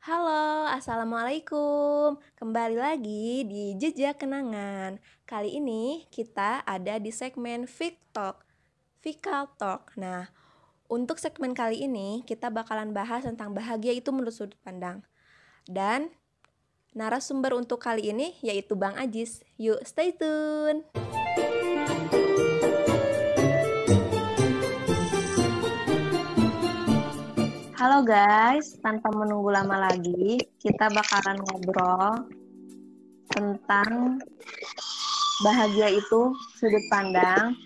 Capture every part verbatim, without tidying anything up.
Halo, Assalamualaikum. Kembali lagi di Jejak Kenangan. Kali ini kita ada di segmen FikTalk, FikTalk. Nah, untuk segmen kali ini kita bakalan bahas tentang bahagia itu menurut sudut pandang. Dan narasumber untuk kali ini yaitu Bang Ajis. Yuk, stay tune. Halo guys, tanpa menunggu lama lagi, kita bakalan ngobrol tentang bahagia itu sudut pandang.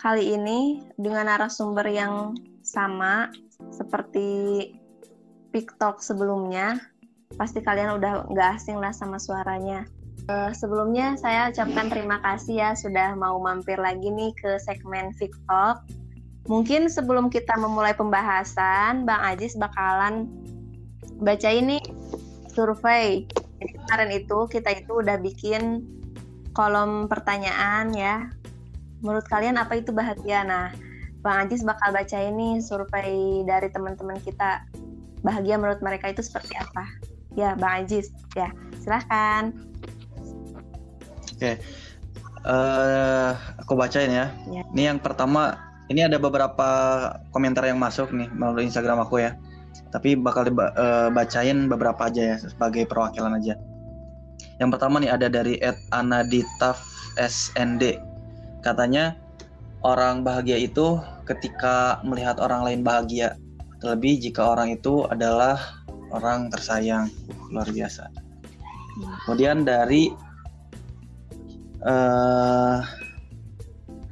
Kali ini dengan narasumber yang sama seperti TikTok sebelumnya, pasti kalian udah nggak asing lah sama suaranya. Uh, sebelumnya saya ucapkan terima kasih ya sudah mau mampir lagi nih ke segmen TikTok. Mungkin sebelum kita memulai pembahasan, Bang Ajis bakalan baca ini survei. Jadi kemarin itu kita itu udah bikin kolom pertanyaan ya. Menurut kalian apa itu bahagia? Nah, Bang Ajis bakal baca ini survei dari teman-teman kita. Bahagia menurut mereka itu seperti apa? Ya, Bang Ajis. Ya, silahkan. Oke, uh, aku bacain ya. ya. Ini yang pertama. Ini ada beberapa komentar yang masuk nih melalui Instagram aku ya. Tapi bakal dibacain uh, beberapa aja ya sebagai perwakilan aja. Yang pertama nih ada dari et anaditaf s n d. Katanya orang bahagia itu ketika melihat orang lain bahagia. Terlebih jika orang itu adalah orang tersayang. Uh, luar biasa. Kemudian dari uh,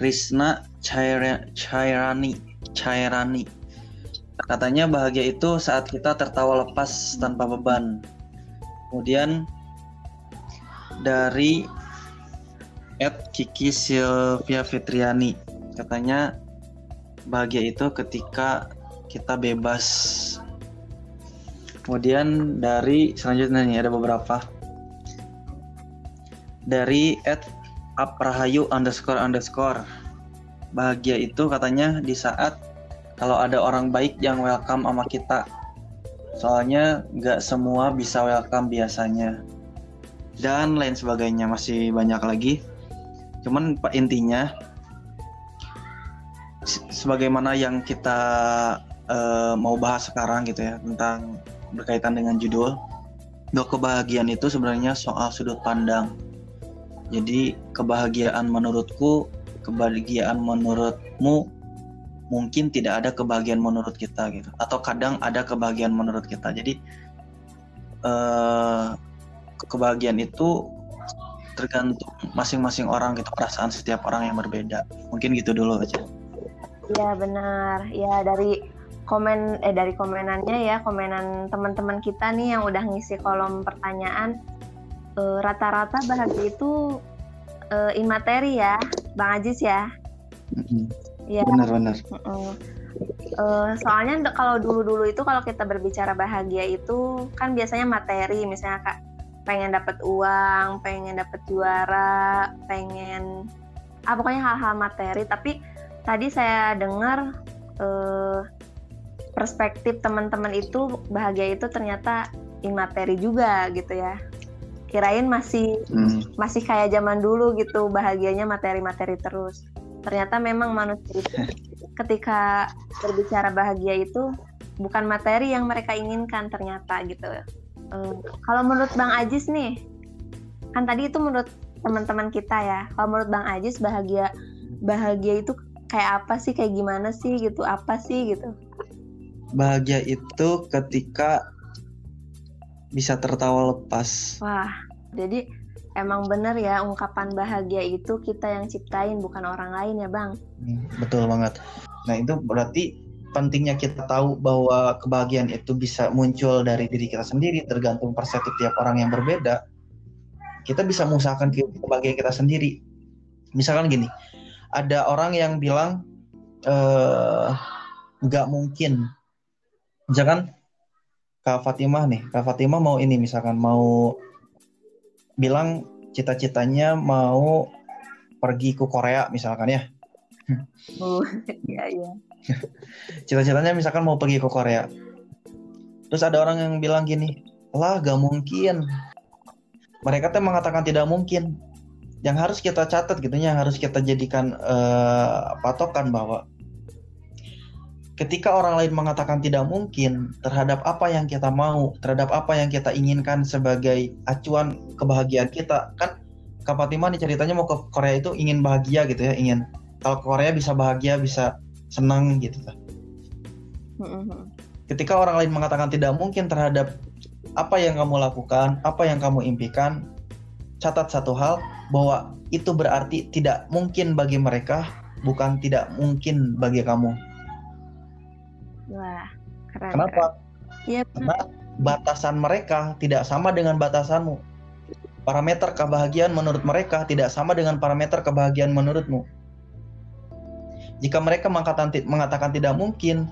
Risna Cairani, Cairani. Katanya bahagia itu saat kita tertawa lepas tanpa beban. Kemudian dari Ed Kiki Sylvia Fitriani, katanya bahagia itu ketika kita bebas. Kemudian dari selanjutnya nih ada beberapa dari Ed Aprahayu underscore underscore. Bahagia itu katanya di saat kalau ada orang baik yang welcome sama kita. Soalnya gak semua bisa welcome biasanya. Dan lain sebagainya, masih banyak lagi. Cuman intinya, sebagaimana yang kita uh, mau bahas sekarang gitu ya, tentang berkaitan dengan judul, bahwa kebahagiaan itu sebenarnya soal sudut pandang. Jadi kebahagiaan menurutku, kebahagiaan menurutmu, mungkin tidak ada kebahagiaan menurut kita gitu, atau kadang ada kebahagiaan menurut kita. Jadi eh, kebahagiaan itu tergantung masing-masing orang gitu, perasaan setiap orang yang berbeda. Mungkin gitu dulu aja. Ya benar. Ya dari komen eh dari komenannya ya, komenan teman-teman kita nih yang udah ngisi kolom pertanyaan, eh, rata-rata bahagia itu Uh, imateri ya, Bang Ajis ya. Mm-hmm. Ya. Benar-benar. Uh-uh. Uh, soalnya kalau dulu-dulu itu kalau kita berbicara bahagia itu kan biasanya materi, misalnya kak pengen dapat uang, pengen dapat juara, pengen, ah pokoknya hal-hal materi. Tapi tadi saya dengar uh, perspektif teman-teman itu bahagia itu ternyata imateri juga gitu ya. Kirain masih hmm. masih kayak zaman dulu gitu, bahagianya materi-materi terus. Ternyata memang manusia itu ketika berbicara bahagia itu bukan materi yang mereka inginkan ternyata gitu. Uh, kalau menurut Bang Ajis nih, kan tadi itu menurut teman-teman kita ya. Kalau menurut Bang Ajis bahagia bahagia itu kayak apa sih, kayak gimana sih gitu, apa sih gitu? Bahagia itu ketika bisa tertawa lepas. Wah, jadi emang bener ya ungkapan bahagia itu kita yang ciptain, bukan orang lain ya Bang? Betul banget. Nah itu berarti pentingnya kita tahu bahwa kebahagiaan itu bisa muncul dari diri kita sendiri, tergantung perspektif tiap orang yang berbeda. Kita bisa mengusahakan kebahagiaan kita sendiri. Misalkan gini, ada orang yang bilang eh, gak mungkin. Misalkan Kak Fatimah nih, Kak Fatimah mau ini misalkan, mau bilang cita-citanya mau pergi ke Korea misalkan ya. Oh, iya iya. Cita-citanya misalkan mau pergi ke Korea. Terus ada orang yang bilang gini, lah gak mungkin. Mereka tuh mengatakan tidak mungkin. Yang harus kita catat gitu, yang harus kita jadikan uh, patokan bahwa ketika orang lain mengatakan tidak mungkin terhadap apa yang kita mau, terhadap apa yang kita inginkan sebagai acuan kebahagiaan kita. Kan Kak Fatima nih ceritanya mau ke Korea itu ingin bahagia gitu ya, ingin. Kalau ke Korea bisa bahagia, bisa senang gitu. Ketika orang lain mengatakan tidak mungkin terhadap apa yang kamu lakukan, apa yang kamu impikan, catat satu hal, bahwa itu berarti tidak mungkin bagi mereka, bukan tidak mungkin bagi kamu. Wah, keren. Kenapa? Yep. Karena batasan mereka tidak sama dengan batasanmu. Parameter kebahagiaan menurut mereka tidak sama dengan parameter kebahagiaan menurutmu. Jika mereka mengatakan tidak mungkin,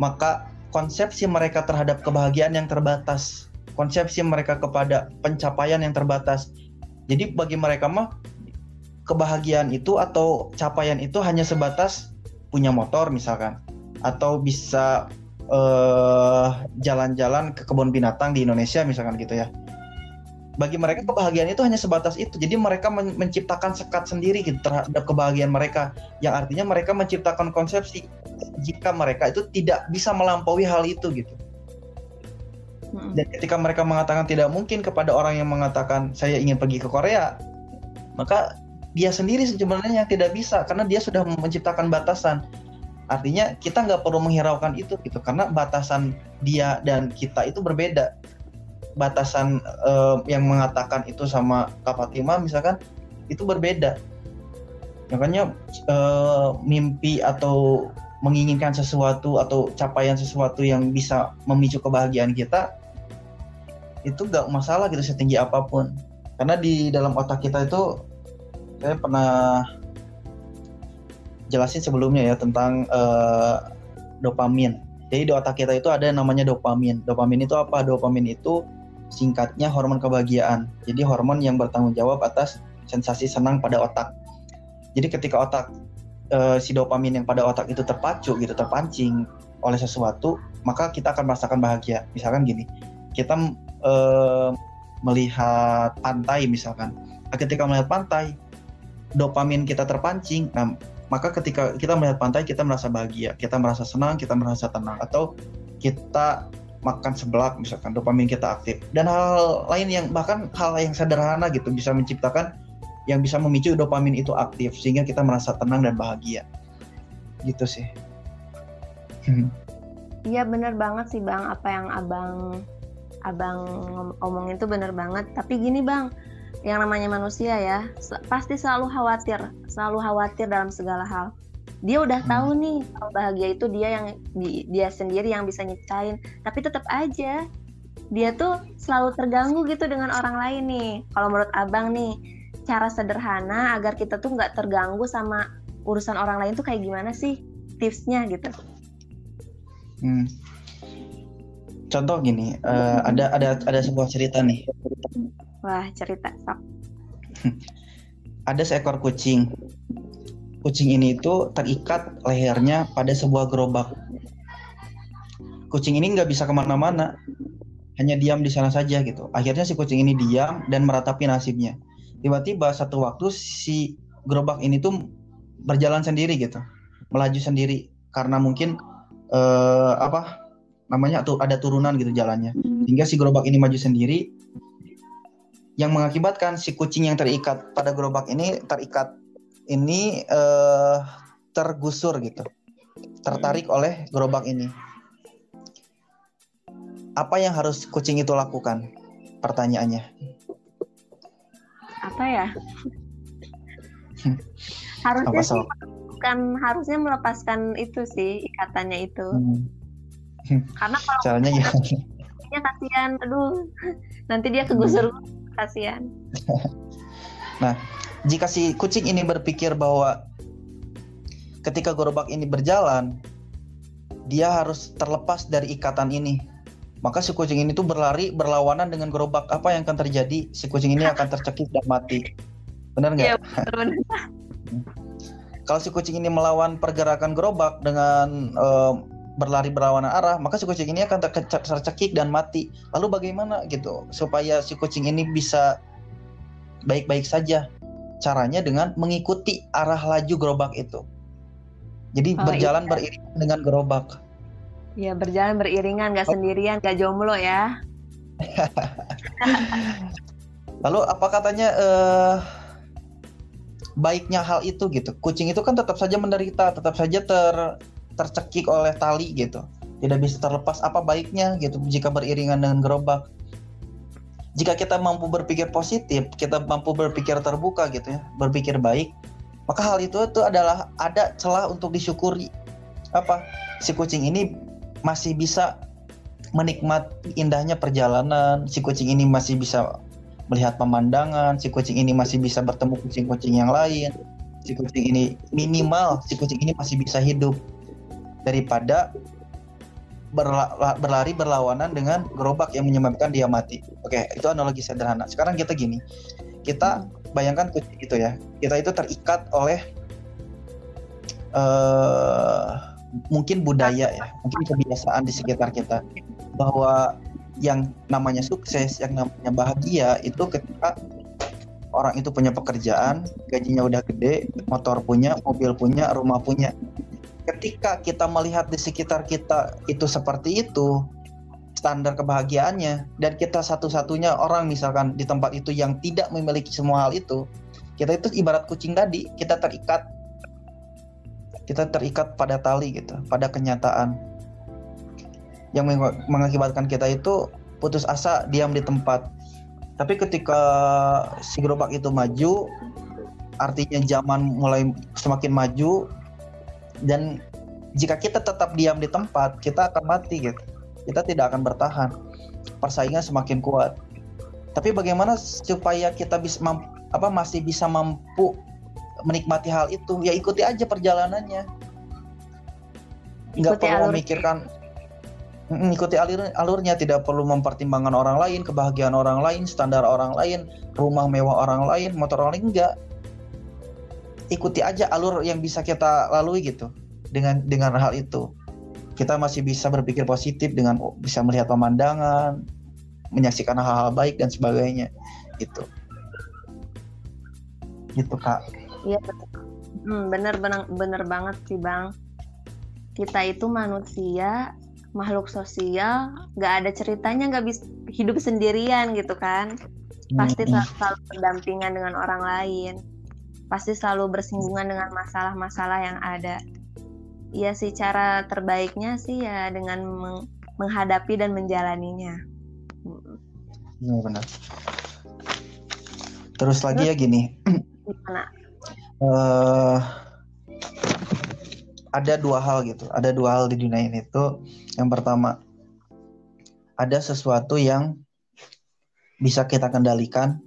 maka konsepsi mereka terhadap kebahagiaan yang terbatas, konsepsi mereka kepada pencapaian yang terbatas. Jadi bagi mereka mah kebahagiaan itu atau capaian itu hanya sebatas punya motor misalkan, atau bisa uh, jalan-jalan ke kebun binatang di Indonesia misalkan gitu ya. Bagi mereka kebahagiaan itu hanya sebatas itu. Jadi mereka men- menciptakan sekat sendiri gitu terhadap kebahagiaan mereka, yang artinya mereka menciptakan konsepsi jika mereka itu tidak bisa melampaui hal itu gitu. Hmm. Dan ketika mereka mengatakan tidak mungkin kepada orang yang mengatakan saya ingin pergi ke Korea, maka dia sendiri sebenarnya yang tidak bisa, karena dia sudah menciptakan batasan. Artinya kita nggak perlu menghiraukan itu gitu, karena batasan dia dan kita itu berbeda. Batasan uh, yang mengatakan itu sama Kak Fatima misalkan itu berbeda. Makanya uh, mimpi atau menginginkan sesuatu atau capaian sesuatu yang bisa memicu kebahagiaan kita itu nggak masalah gitu setinggi apapun, karena di dalam otak kita itu, saya pernah jelasin sebelumnya ya tentang uh, dopamin. Jadi di otak kita itu ada yang namanya dopamin. Dopamin itu apa? Dopamin itu singkatnya hormon kebahagiaan. Jadi hormon yang bertanggung jawab atas sensasi senang pada otak. Jadi ketika otak uh, si dopamin yang pada otak itu terpacu gitu, terpancing oleh sesuatu, maka kita akan merasakan bahagia. Misalkan gini, kita uh, melihat pantai misalkan. Ketika melihat pantai, dopamin kita terpancing. Nah, maka ketika kita melihat pantai, kita merasa bahagia, kita merasa senang, kita merasa tenang. Atau kita makan seblak misalkan, dopamin kita aktif. Dan hal lain yang, bahkan hal yang sederhana gitu, bisa menciptakan, yang bisa memicu dopamin itu aktif, sehingga kita merasa tenang dan bahagia. Gitu sih. Iya bener banget sih Bang, apa yang abang abang omongin itu bener banget. Tapi gini Bang, yang namanya manusia ya pasti selalu khawatir, selalu khawatir dalam segala hal. Dia udah hmm. tahu nih kalau bahagia itu dia yang dia sendiri yang bisa nyiptain, tapi tetap aja dia tuh selalu terganggu gitu dengan orang lain nih. Kalau menurut abang nih, cara sederhana agar kita tuh nggak terganggu sama urusan orang lain tuh kayak gimana sih tipsnya gitu? Hmm. Contoh gini, uh, ada ada ada sebuah cerita nih. Wah, cerita sok. Ada seekor kucing. Kucing ini itu terikat lehernya pada sebuah gerobak. Kucing ini nggak bisa kemana-mana, hanya diam di sana saja gitu. Akhirnya si kucing ini diam dan meratapi nasibnya. Tiba-tiba satu waktu si gerobak ini tuh berjalan sendiri gitu, melaju sendiri karena mungkin uh, apa? namanya tuh ada turunan gitu jalannya, hingga si gerobak ini maju sendiri, yang mengakibatkan si kucing yang terikat pada gerobak ini terikat ini eh, tergusur gitu, tertarik oleh gerobak ini. Apa yang harus kucing itu lakukan? Pertanyaannya apa ya? harusnya sih, bukan harusnya melepaskan itu sih ikatannya itu. hmm. Karena kalau caranya gimana? Kasihan, aduh, nanti dia kegusur, kasihan. Nah, jika si kucing ini berpikir bahwa ketika gerobak ini berjalan, dia harus terlepas dari ikatan ini, maka si kucing ini tuh berlari berlawanan dengan gerobak. Apa yang akan terjadi? Si kucing ini akan tercekik dan mati. Benar nggak? Iya, benar. Kalau si kucing ini melawan pergerakan gerobak dengan um, berlari berlawanan arah, maka si kucing ini akan tercekik dan mati. Lalu bagaimana gitu supaya si kucing ini bisa baik-baik saja? Caranya dengan mengikuti arah laju gerobak itu. Jadi oh, berjalan iya. beriringan dengan gerobak. Ya, berjalan beriringan, gak sendirian, gak jomblo ya. Lalu apa katanya eh, baiknya hal itu gitu? Kucing itu kan tetap saja menderita, tetap saja ter tercekik oleh tali gitu, tidak bisa terlepas. Apa baiknya gitu jika beriringan dengan gerobak? Jika kita mampu berpikir positif, kita mampu berpikir terbuka gitu ya, berpikir baik, maka hal itu itu adalah ada celah untuk disyukuri. Apa si kucing ini masih bisa menikmati indahnya perjalanan, si kucing ini masih bisa melihat pemandangan, si kucing ini masih bisa bertemu kucing-kucing yang lain, si kucing ini minimal si kucing ini masih bisa hidup, daripada berla- berlari berlawanan dengan gerobak yang menyebabkan dia mati. Oke, itu analogi sederhana. Sekarang kita gini, kita bayangkan kucing itu ya, kita itu terikat oleh uh, mungkin budaya ya, mungkin kebiasaan di sekitar kita, bahwa yang namanya sukses, yang namanya bahagia itu ketika orang itu punya pekerjaan, gajinya udah gede, motor punya, mobil punya, rumah punya. Ketika kita melihat di sekitar kita itu seperti itu standar kebahagiaannya, dan kita satu-satunya orang misalkan di tempat itu yang tidak memiliki semua hal itu, kita itu ibarat kucing tadi, kita terikat, kita terikat pada tali gitu, pada kenyataan yang mengakibatkan kita itu putus asa, diam di tempat. Tapi ketika si gerobak itu maju, artinya zaman mulai semakin maju, dan jika kita tetap diam di tempat, kita akan mati gitu. Kita tidak akan bertahan. Persaingan semakin kuat. Tapi bagaimana supaya kita bisa mampu, apa masih bisa mampu menikmati hal itu? Ya ikuti aja perjalanannya. Enggak perlu memikirkan, ikuti alur, alurnya, tidak perlu mempertimbangkan orang lain, kebahagiaan orang lain, standar orang lain, rumah mewah orang lain, motor orang lain, enggak. Ikuti aja alur yang bisa kita lalui gitu. Dengan dengan hal itu kita masih bisa berpikir positif, dengan bisa melihat pemandangan, menyaksikan hal-hal baik dan sebagainya gitu. Gitu Kak. Iya hmm, bener, bener, bener banget sih Bang. Kita itu manusia, makhluk sosial, gak ada ceritanya gak bisa hidup sendirian gitu kan. Pasti mm-hmm. selalu berdampingan dengan orang lain, pasti selalu bersinggungan dengan masalah-masalah yang ada. Iya sih, cara terbaiknya sih ya dengan meng- menghadapi dan menjalaninya. Iya benar. Terus lagi ya gini. Gimana? Uh, ada dua hal gitu. Ada dua hal di dunia ini tuh. Yang pertama, ada sesuatu yang bisa kita kendalikan,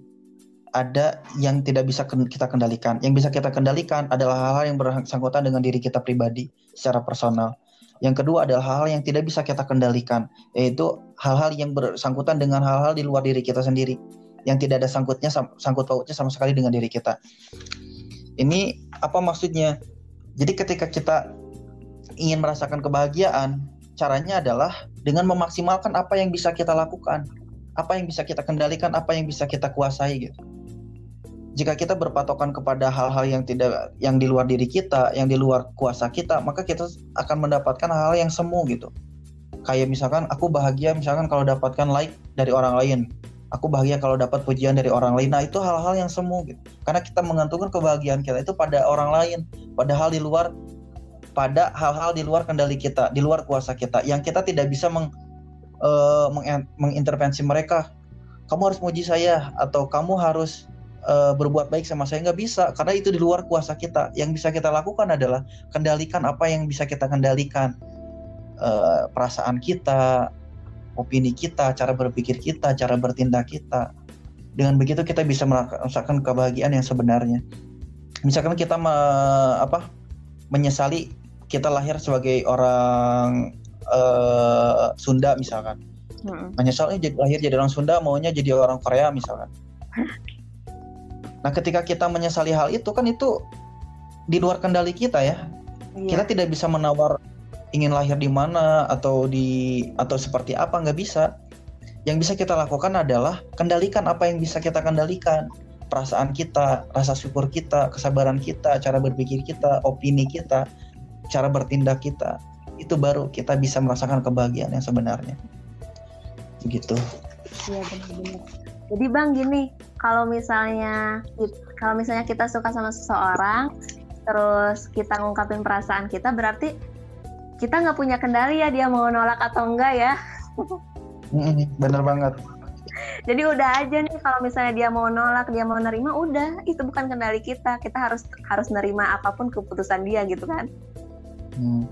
ada yang tidak bisa kita kendalikan. Yang bisa kita kendalikan adalah hal-hal yang bersangkutan dengan diri kita pribadi secara personal. Yang kedua adalah hal-hal yang tidak bisa kita kendalikan, yaitu hal-hal yang bersangkutan dengan hal-hal di luar diri kita sendiri, yang tidak ada sangkutnya, sangkut pautnya sama sekali dengan diri kita. Ini apa maksudnya? Jadi ketika kita ingin merasakan kebahagiaan, caranya adalah dengan memaksimalkan apa yang bisa kita lakukan, apa yang bisa kita kendalikan, apa yang bisa kita kuasai gitu. Jika kita berpatokan kepada hal-hal yang tidak, yang di luar diri kita, yang di luar kuasa kita, maka kita akan mendapatkan hal-hal yang semu gitu. Kayak misalkan aku bahagia misalkan kalau dapatkan like dari orang lain, aku bahagia kalau dapat pujian dari orang lain. Nah itu hal-hal yang semu gitu. Karena kita menggantungkan kebahagiaan kita itu pada orang lain, pada hal di luar, pada hal-hal di luar kendali kita, di luar kuasa kita, yang kita tidak bisa meng, uh, meng- mengintervensi mereka. Kamu harus muji saya atau kamu harus berbuat baik sama saya, nggak bisa, karena itu di luar kuasa kita. Yang bisa kita lakukan adalah kendalikan apa yang bisa kita kendalikan, e, perasaan kita, opini kita, cara berpikir kita, cara bertindak kita. Dengan begitu kita bisa merasakan kebahagiaan yang sebenarnya. Misalkan kita me, apa, menyesali kita lahir sebagai orang e, Sunda misalkan, hmm. menyesalnya lahir jadi orang Sunda, maunya jadi orang Korea misalkan. Nah ketika kita menyesali hal itu kan itu di luar kendali kita ya. Iya. Kita tidak bisa menawar ingin lahir di mana atau di atau seperti apa, nggak bisa. Yang bisa kita lakukan adalah kendalikan apa yang bisa kita kendalikan, perasaan kita, rasa syukur kita, kesabaran kita, cara berpikir kita, opini kita, cara bertindak kita. Itu baru kita bisa merasakan kebahagiaan yang sebenarnya. Begitu. Iya, benar-benar. Jadi Bang, gini, kalau misalnya kalau misalnya kita suka sama seseorang, terus kita ngungkapin perasaan kita, berarti kita nggak punya kendali ya, dia mau nolak atau enggak ya. Bener banget. Jadi udah aja nih, kalau misalnya dia mau nolak, dia mau nerima, udah, itu bukan kendali kita. Kita harus harus nerima apapun keputusan dia gitu kan. Hmm.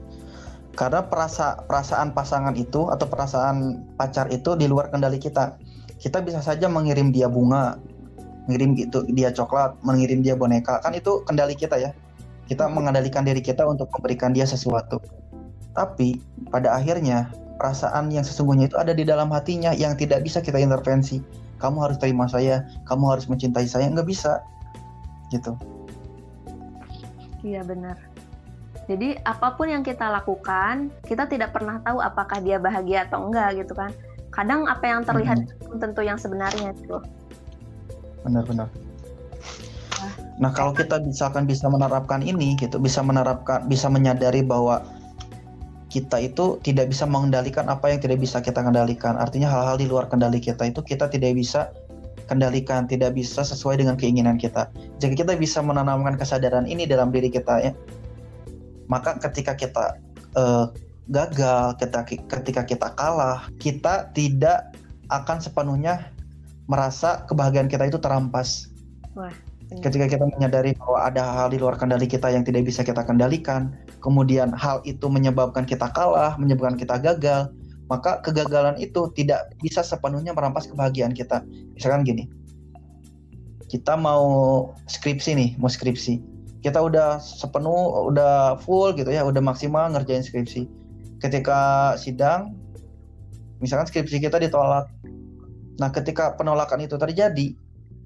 Karena perasa, perasaan pasangan itu atau perasaan pacar itu di luar kendali kita. Kita bisa saja mengirim dia bunga, mengirim gitu dia coklat, mengirim dia boneka, kan itu kendali kita ya. Kita mengendalikan diri kita untuk memberikan dia sesuatu. Tapi pada akhirnya perasaan yang sesungguhnya itu ada di dalam hatinya yang tidak bisa kita intervensi. Kamu harus terima saya, kamu harus mencintai saya, nggak bisa, gitu. Iya benar. Jadi apapun yang kita lakukan, kita tidak pernah tahu apakah dia bahagia atau enggak, gitu kan. Kadang apa yang terlihat belum hmm. tentu yang sebenarnya, gitu. Benar-benar. Nah, nah kalau kita misalkan bisa menerapkan ini, gitu, bisa menerapkan, bisa menyadari bahwa kita itu tidak bisa mengendalikan apa yang tidak bisa kita kendalikan. Artinya hal-hal di luar kendali kita itu kita tidak bisa kendalikan, tidak bisa sesuai dengan keinginan kita. Jika kita bisa menanamkan kesadaran ini dalam diri kita ya, maka ketika kita uh, gagal, kita, ketika kita kalah, kita tidak akan sepenuhnya merasa kebahagiaan kita itu terampas. Wah. Ketika kita menyadari bahwa ada hal di luar kendali kita yang tidak bisa kita kendalikan, kemudian hal itu menyebabkan kita kalah, menyebabkan kita gagal, maka kegagalan itu tidak bisa sepenuhnya merampas kebahagiaan kita. Misalkan gini, kita mau skripsi nih, mau skripsi. Kita udah sepenuh, udah full gitu ya, udah maksimal ngerjain skripsi. Ketika sidang, misalkan skripsi kita ditolak. Nah, ketika penolakan itu terjadi,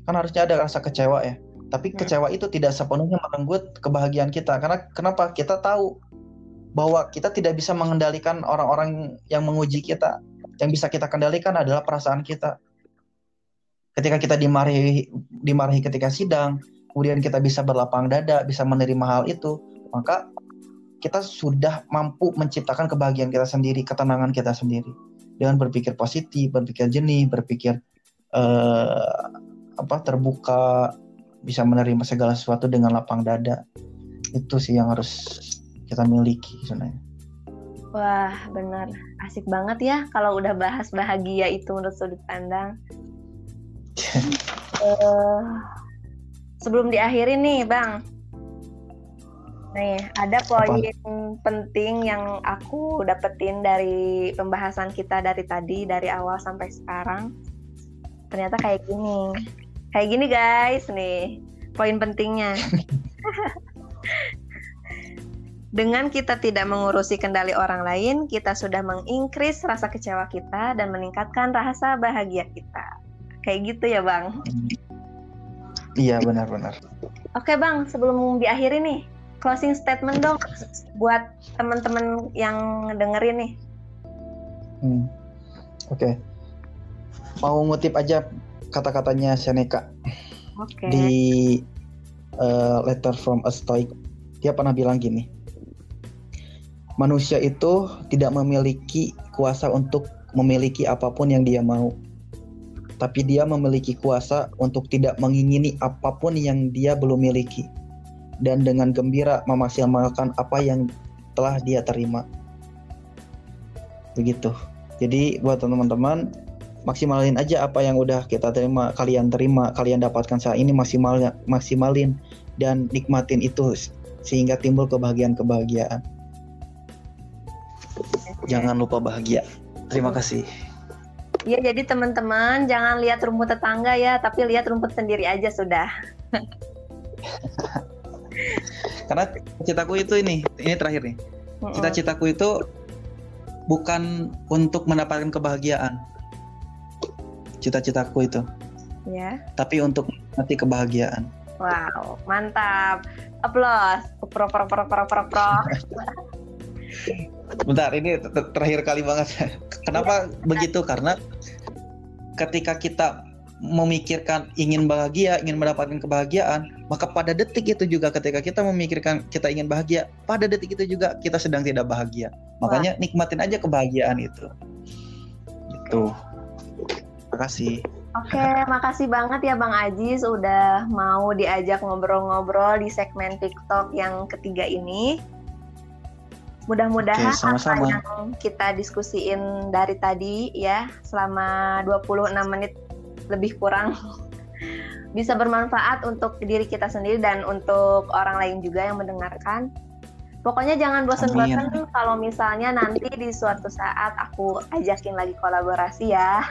kan harusnya ada rasa kecewa ya. Tapi kecewa itu tidak sepenuhnya merenggut kebahagiaan kita. Karena kenapa? Kita tahu bahwa kita tidak bisa mengendalikan orang-orang yang menguji kita. Yang bisa kita kendalikan adalah perasaan kita. Ketika kita dimarahi, dimarahi ketika sidang, kemudian kita bisa berlapang dada, bisa menerima hal itu, maka kita sudah mampu menciptakan kebahagiaan kita sendiri, ketenangan kita sendiri. Dengan berpikir positif, berpikir jernih, berpikir uh, apa terbuka, bisa menerima segala sesuatu dengan lapang dada. Itu sih yang harus kita miliki sebenarnya. Wah, benar. Asik banget ya kalau udah bahas bahagia itu menurut sudut pandang. uh, sebelum diakhiri nih, Bang. Nih, ada poin apa? Penting yang aku dapetin dari pembahasan kita dari tadi, dari awal sampai sekarang. Ternyata kayak gini. Kayak gini guys nih, poin pentingnya. Dengan kita tidak mengurusi kendali orang lain, kita sudah meng-increase rasa kecewa kita dan meningkatkan rasa bahagia kita. Kayak gitu ya Bang? Iya benar-benar. Oke Bang, sebelum diakhiri nih, closing statement dong buat teman-teman yang dengerin nih. Hmm. Oke, okay. Mau ngutip aja kata-katanya Seneca. Okay. Di uh, Letter from a Stoic, dia pernah bilang gini, manusia itu tidak memiliki kuasa untuk memiliki apapun yang dia mau, tapi dia memiliki kuasa untuk tidak mengingini apapun yang dia belum miliki, dan dengan gembira memaksimalkan apa yang telah dia terima. Begitu. Jadi buat teman-teman, maksimalin aja apa yang udah kita terima, kalian terima, kalian dapatkan saat ini, maksimal, maksimalin dan nikmatin itu sehingga timbul kebahagiaan-kebahagiaan. Jangan lupa bahagia. Terima kasih. Ya, jadi teman-teman jangan lihat rumput tetangga ya, tapi lihat rumput sendiri aja sudah. Karena citaku itu ini, ini terakhir nih. Cita-citaku itu bukan untuk mendapatkan kebahagiaan. Cita-citaku itu, ya. Tapi untuk nanti kebahagiaan. Wow, mantap! Applause, pro pro pro pro pro pro. Bentar, ini ter- terakhir kali banget. Kenapa ya, begitu? Nah. Karena ketika kita memikirkan ingin bahagia, ingin mendapatkan kebahagiaan, maka pada detik itu juga ketika kita memikirkan kita ingin bahagia, pada detik itu juga kita sedang tidak bahagia. Makanya Wah. nikmatin aja kebahagiaan itu. Gitu. Terima kasih. Oke, makasih banget ya Bang Ajis udah mau diajak ngobrol-ngobrol di segmen TikTok yang ketiga ini. Mudah-mudahan Oke, apa yang kita diskusiin dari tadi ya selama dua puluh enam menit lebih kurang bisa bermanfaat untuk diri kita sendiri dan untuk orang lain juga yang mendengarkan. Pokoknya jangan bosan-bosan kalau misalnya nanti di suatu saat aku ajakin lagi kolaborasi ya.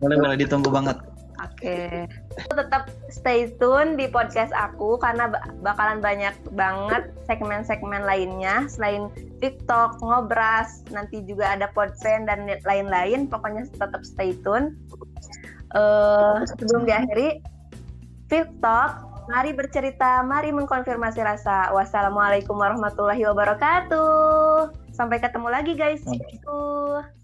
Boleh-boleh, ditunggu banget. Oke. Okay. Tetap stay tune di podcast aku karena bakalan banyak banget segmen-segmen lainnya selain TikTok, ngobras, nanti juga ada podcast dan lain-lain. Pokoknya tetap stay tune. Uh, sebelum diakhiri, TikTok. Mari bercerita, mari mengkonfirmasi rasa. Wassalamualaikum warahmatullahi wabarakatuh. Sampai ketemu lagi guys.